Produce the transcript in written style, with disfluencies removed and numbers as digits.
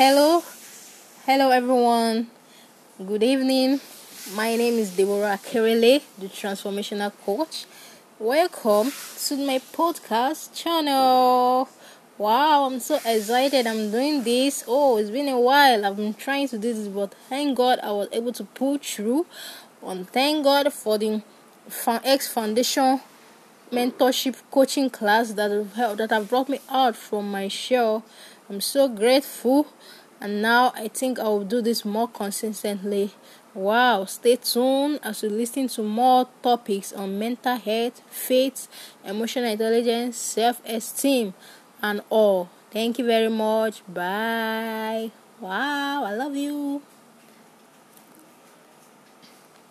Hello everyone, good evening. My name is Deborah Kerele, the transformational coach. Welcome to my podcast channel. Wow, I'm so excited. I'm doing this. Oh, it's been a while. I've been trying to do this, but thank God I was able to pull through. And thank God for the X Foundation mentorship coaching class that have brought me out from my shell. I'm so grateful, and now I think I will do this more consistently. Wow, stay tuned as we listen to more topics on mental health, faith, emotional intelligence, self-esteem, and all. Thank you very much. Bye. Wow, I love you.